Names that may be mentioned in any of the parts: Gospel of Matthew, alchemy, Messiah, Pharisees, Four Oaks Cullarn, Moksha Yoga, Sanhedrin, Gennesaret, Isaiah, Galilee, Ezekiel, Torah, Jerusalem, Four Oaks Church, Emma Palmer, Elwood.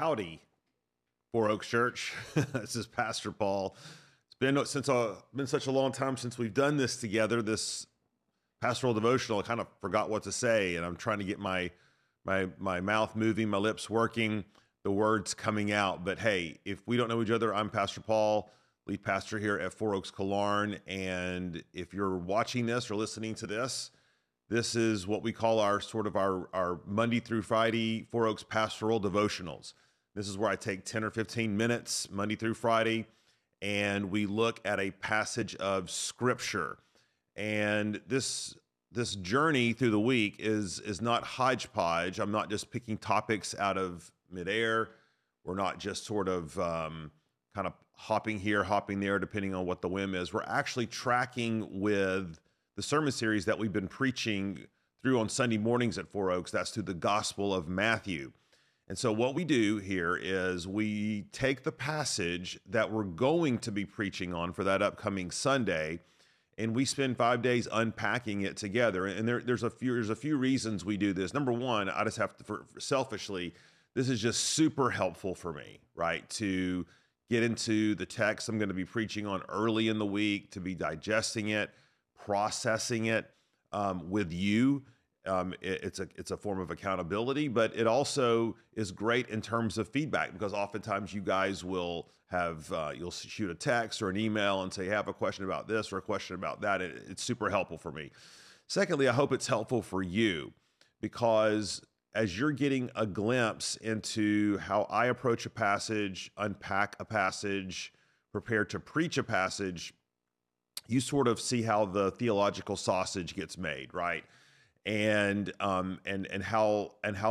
Howdy, Four Oaks Church. This is Pastor Paul. It's been such a long time since we've done this together, this pastoral devotional. I kind of forgot what to say, and I'm trying to get my mouth moving, my lips working, the words coming out. But hey, if we don't know each other, I'm Pastor Paul, lead pastor here at Four Oaks Cullarn. And if you're watching this or listening to this, this is what we call our Monday through Friday Four Oaks Pastoral Devotionals. This is where I take 10 or 15 minutes Monday through Friday, and we look at a passage of Scripture. And this journey through the week is not hodgepodge. I'm not just picking topics out of midair. We're not just sort of kind of hopping here, hopping there, depending on what the whim is. We're actually tracking with the sermon series that we've been preaching through on Sunday mornings at Four Oaks. That's through the Gospel of Matthew. And so what we do here is we take the passage that we're going to be preaching on for that upcoming Sunday, and we spend 5 days unpacking it together. And there's a few reasons we do this. Number one, I just have to, selfishly, this is just super helpful for me, right? To get into the text I'm going to be preaching on early in the week, to be digesting it, processing it with you. It's a form of accountability, but it also is great in terms of feedback, because oftentimes you guys will have, you'll shoot a text or an email and say, hey, I have a question about this or a question about that. It's super helpful for me. Secondly, I hope it's helpful for you, because as you're getting a glimpse into how I approach a passage, unpack a passage, prepare to preach a passage, you sort of see how the theological sausage gets made, right? And how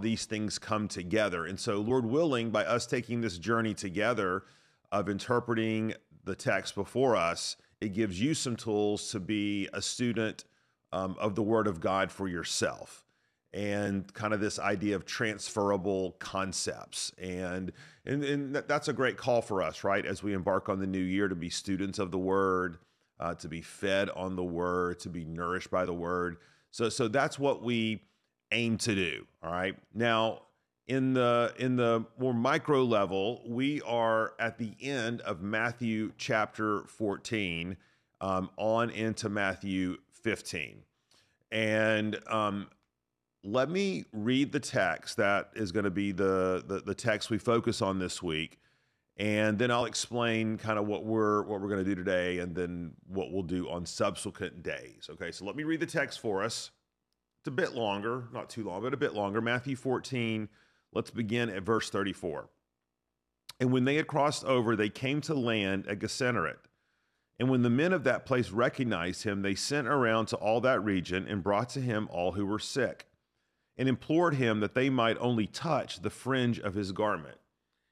these things come together. And so, Lord willing, by us taking this journey together of interpreting the text before us, it gives you some tools to be a student of the Word of God for yourself, and kind of this idea of transferable concepts. And that's a great call for us, right? As we embark on the new year, to be students of the Word, to be fed on the Word, to be nourished by the Word. So that's what we aim to do. All right. Now, in the more micro level, we are at the end of Matthew chapter 14, on into Matthew 15, and let me read the text that is going to be the text we focus on this week. And then I'll explain kind of what we're going to do today, and then what we'll do on subsequent days. Okay, so let me read the text for us. It's a bit longer, not too long, but a bit longer. Matthew 14, let's begin at verse 34. And when they had crossed over, they came to land at Gennesaret. And when the men of that place recognized him, they sent around to all that region and brought to him all who were sick, and implored him that they might only touch the fringe of his garment.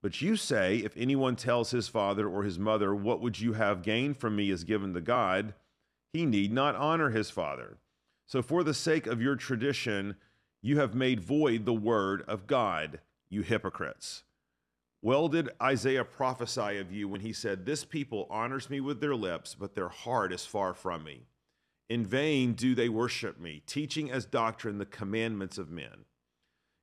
But you say, 'If anyone tells his father or his mother, "What would you have gained from me as given to God?" he need not honor his father." So for the sake of your tradition, you have made void the word of God, you hypocrites. Well did Isaiah prophesy of you when he said, "This people honors me with their lips, but their heart is far from me. In vain do they worship me, teaching as doctrine the commandments of men."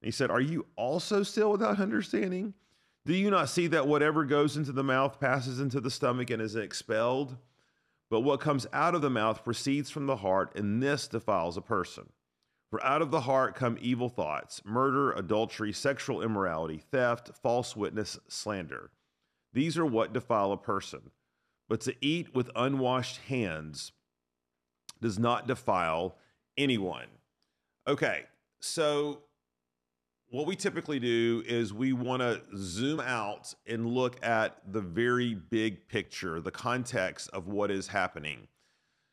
He said, "Are you also still without understanding? Do you not see that whatever goes into the mouth passes into the stomach and is expelled? But what comes out of the mouth proceeds from the heart, and this defiles a person. For out of the heart come evil thoughts, murder, adultery, sexual immorality, theft, false witness, slander. These are what defile a person. But to eat with unwashed hands does not defile anyone. Okay, so what we typically do is we want to zoom out and look at the very big picture, the context of what is happening.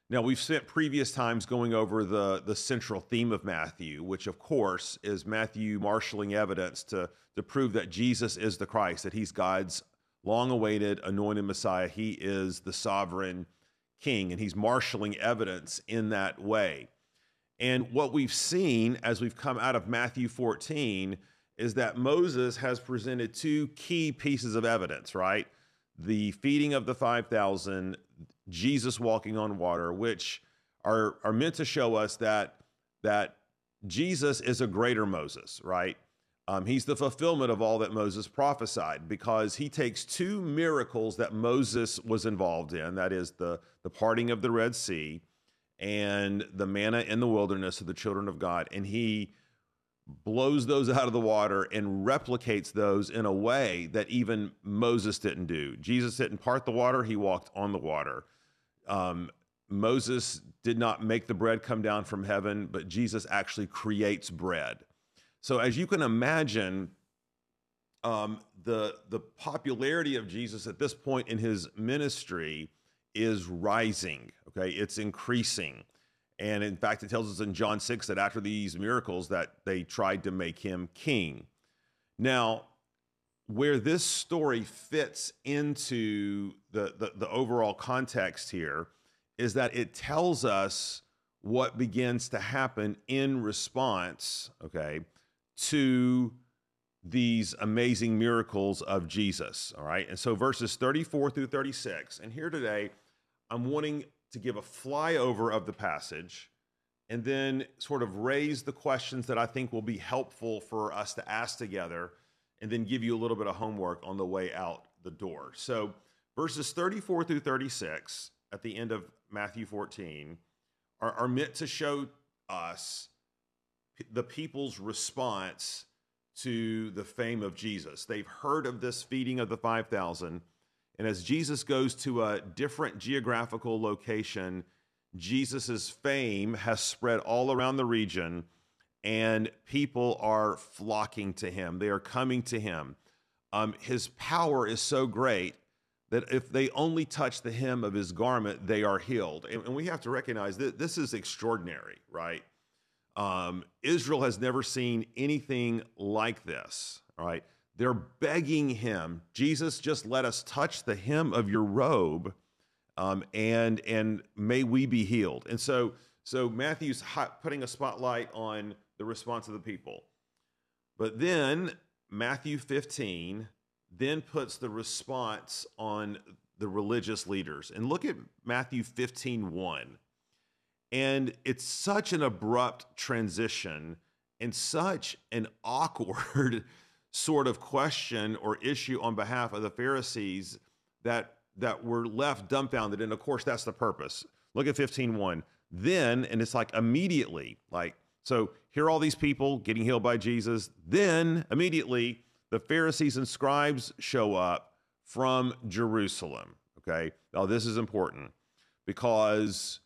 Now, we've spent previous times going over the central theme of Matthew, which, of course, is Matthew marshaling evidence to prove that Jesus is the Christ, that he's God's long-awaited anointed Messiah. He is the sovereign king, and he's marshaling evidence in that way. And what we've seen as we've come out of Matthew 14 is that Moses has presented two key pieces of evidence, right? The feeding of the 5,000, Jesus walking on water, which are meant to show us that Jesus is a greater Moses, right? He's the fulfillment of all that Moses prophesied, because he takes two miracles that Moses was involved in, that is the parting of the Red Sea and the manna in the wilderness of the children of God. And he blows those out of the water and replicates those in a way that even Moses didn't do. Jesus didn't part the water. He walked on the water. Moses did not make the bread come down from heaven, but Jesus actually creates bread. So as you can imagine, the popularity of Jesus at this point in his ministry is rising, okay? It's increasing. And in fact, it tells us in John 6 that after these miracles that they tried to make him king. Now, where this story fits into the overall context here is that it tells us what begins to happen in response, okay, to these amazing miracles of Jesus, all right? And so verses 34 through 36, and here today, I'm wanting to give a flyover of the passage and then sort of raise the questions that I think will be helpful for us to ask together, and then give you a little bit of homework on the way out the door. So verses 34 through 36 at the end of Matthew 14 are meant to show us the people's response to the fame of Jesus. They've heard of this feeding of the 5,000, and as Jesus goes to a different geographical location, Jesus's fame has spread all around the region, and people are flocking to him. They are coming to him. His power is so great that if they only touch the hem of his garment, they are healed. And we have to recognize that this is extraordinary, right? Israel has never seen anything like this, all right? They're begging him, Jesus, just let us touch the hem of your robe, and may we be healed. And so Matthew's putting a spotlight on the response of the people. But then Matthew 15 then puts the response on the religious leaders. And look at Matthew 15:1. And it's such an abrupt transition and such an awkward sort of question or issue on behalf of the Pharisees that were left dumbfounded. And of course, that's the purpose. Look at 15:1. Then, and it's like immediately, like, so here are all these people getting healed by Jesus. Then immediately the Pharisees and scribes show up from Jerusalem. Okay. Now this is important, because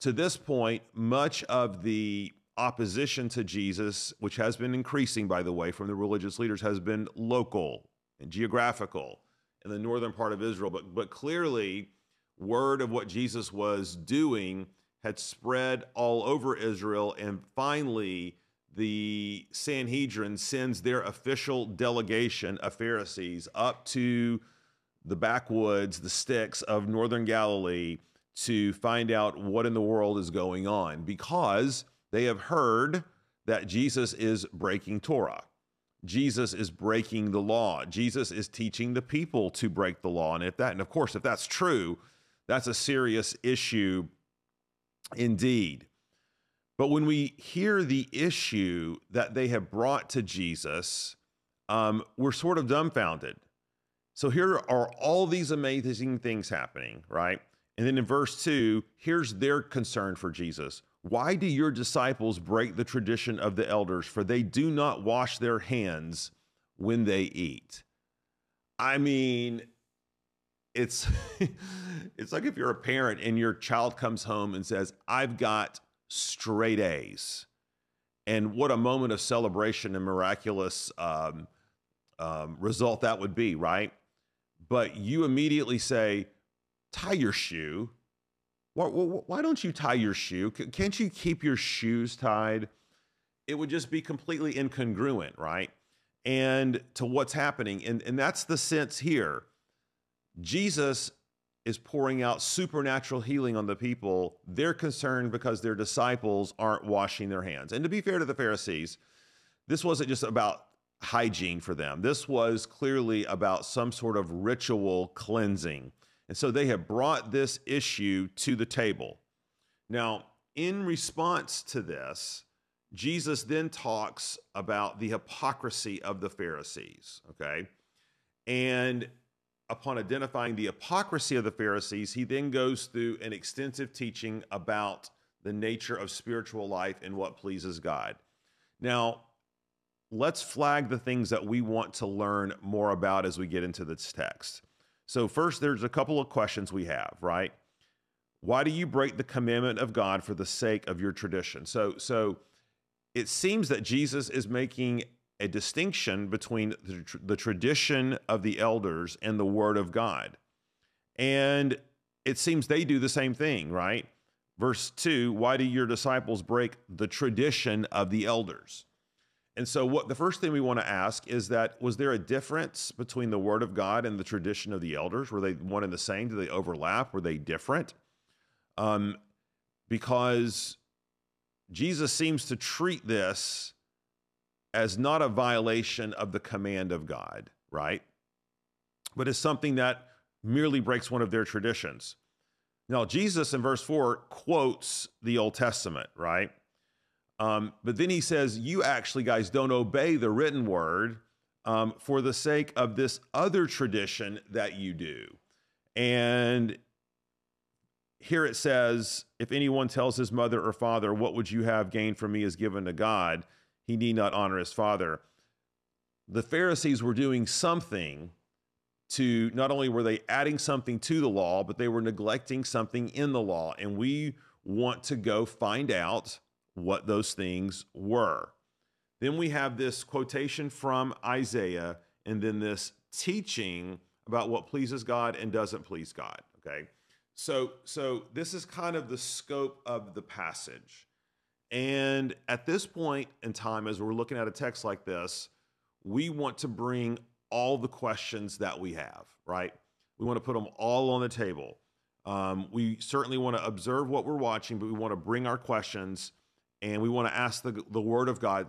to this point, much of the opposition to Jesus, which has been increasing, by the way, from the religious leaders, has been local and geographical in the northern part of Israel. But clearly, word of what Jesus was doing had spread all over Israel. And finally, the Sanhedrin sends their official delegation of Pharisees up to the backwoods, the sticks of northern Galilee, to find out what in the world is going on, because they have heard that Jesus is breaking Torah. Jesus is breaking the law. Jesus is teaching the people to break the law. And of course, if that's true, that's a serious issue indeed. But when we hear the issue that they have brought to Jesus, we're sort of dumbfounded. So here are all these amazing things happening, right? And then in verse 2, here's their concern for Jesus. Why do your disciples break the tradition of the elders? For they do not wash their hands when they eat. I mean, it's like if you're a parent and your child comes home and says, I've got straight A's. And what a moment of celebration and miraculous result that would be, right? But you immediately say, tie your shoe. Why don't you tie your shoe? Can't you keep your shoes tied? It would just be completely incongruent, right? And to what's happening. And that's the sense here. Jesus is pouring out supernatural healing on the people. They're concerned because their disciples aren't washing their hands. And to be fair to the Pharisees, this wasn't just about hygiene for them. This was clearly about some sort of ritual cleansing. And so they have brought this issue to the table. Now, in response to this, Jesus then talks about the hypocrisy of the Pharisees, okay? And upon identifying the hypocrisy of the Pharisees, he then goes through an extensive teaching about the nature of spiritual life and what pleases God. Now, let's flag the things that we want to learn more about as we get into this text. So first, there's a couple of questions we have, right? Why do you break the commandment of God for the sake of your tradition? So it seems that Jesus is making a distinction between the tradition of the elders and the word of God. And it seems they do the same thing, right? Verse 2, why do your disciples break the tradition of the elders? And so what the first thing we want to ask is that, was there a difference between the word of God and the tradition of the elders? Were they one and the same? Do they overlap? Were they different? Because Jesus seems to treat this as not a violation of the command of God, right? But as something that merely breaks one of their traditions. Now, Jesus in verse 4 quotes the Old Testament, right? But then he says, you actually, guys, don't obey the written word for the sake of this other tradition that you do. And here it says, if anyone tells his mother or father, what would you have gained from me is given to God, he need not honor his father. The Pharisees were doing something to, not only were they adding something to the law, but they were neglecting something in the law. And we want to go find out what those things were. Then we have this quotation from Isaiah and then this teaching about what pleases God and doesn't please God, okay? So this is kind of the scope of the passage. And at this point in time, as we're looking at a text like this, we want to bring all the questions that we have, right? We want to put them all on the table. We certainly want to observe what we're watching, but we want to bring our questions. And we want to ask the word of God,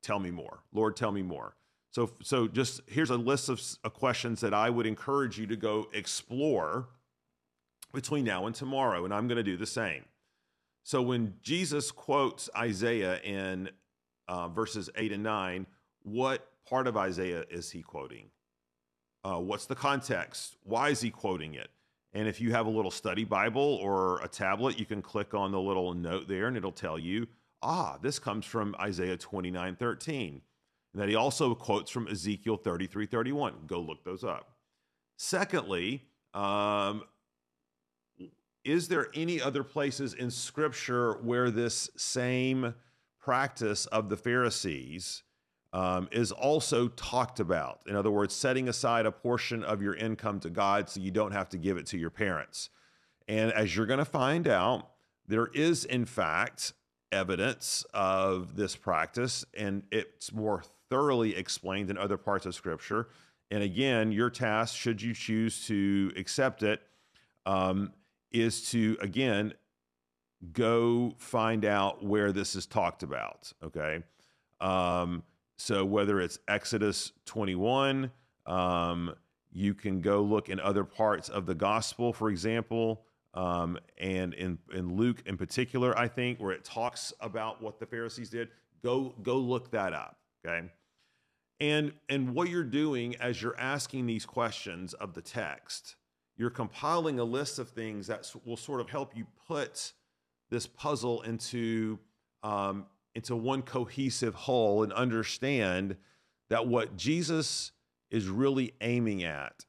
tell me more. Lord, tell me more. So just here's a list of questions that I would encourage you to go explore between now and tomorrow. And I'm going to do the same. So when Jesus quotes Isaiah in verses 8 and 9, what part of Isaiah is he quoting? What's the context? Why is he quoting it? And if you have a little study Bible or a tablet, you can click on the little note there and it'll tell you, this comes from Isaiah 29:13, and that he also quotes from Ezekiel 33:31. Go look those up. Secondly, is there any other places in Scripture where this same practice of the Pharisees is also talked about? In other words, setting aside a portion of your income to God so you don't have to give it to your parents. And as you're going to find out, there is, in fact, evidence of this practice, and it's more thoroughly explained in other parts of Scripture. And again, your task, should you choose to accept it, is to, again, go find out where this is talked about, okay? So whether it's Exodus 21, you can go look in other parts of the gospel, for example, and in Luke in particular, I think, where it talks about what the Pharisees did. Go look that up, okay? And what you're doing as you're asking these questions of the text, you're compiling a list of things that will sort of help you put this puzzle into one cohesive whole and understand that what Jesus is really aiming at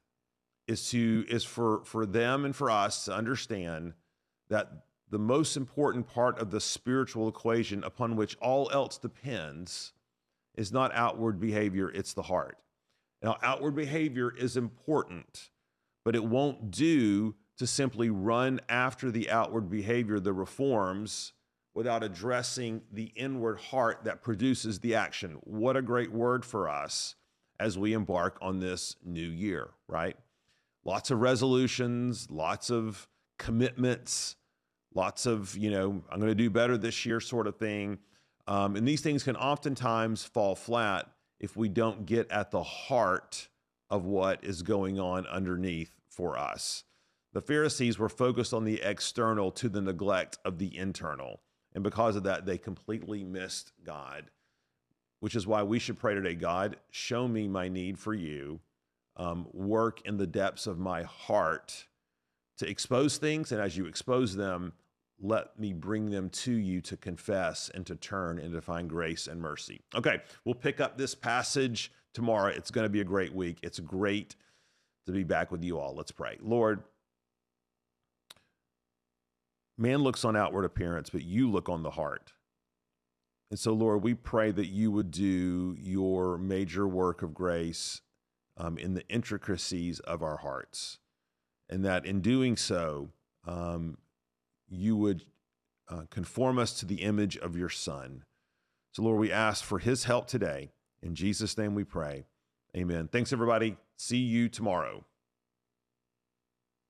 is for them and for us to understand that the most important part of the spiritual equation upon which all else depends is not outward behavior, it's the heart. Now, outward behavior is important, but it won't do to simply run after the outward behavior, the reforms, without addressing the inward heart that produces the action. What a great word for us as we embark on this new year, right? Lots of resolutions, lots of commitments, lots of, you know, I'm going to do better this year sort of thing. And these things can oftentimes fall flat if we don't get at the heart of what is going on underneath for us. The Pharisees were focused on the external to the neglect of the internal. And because of that, they completely missed God, which is why we should pray today, God, show me my need for you, work in the depths of my heart to expose things. And as you expose them, let me bring them to you to confess and to turn and to find grace and mercy. Okay, we'll pick up this passage tomorrow. It's going to be a great week. It's great to be back with you all. Let's pray. Lord, man looks on outward appearance, but you look on the heart. And so, Lord, we pray that you would do your major work of grace in the intricacies of our hearts, and that in doing so, you would conform us to the image of your Son. So, Lord, we ask for his help today. In Jesus' name we pray. Amen. Thanks, everybody. See you tomorrow.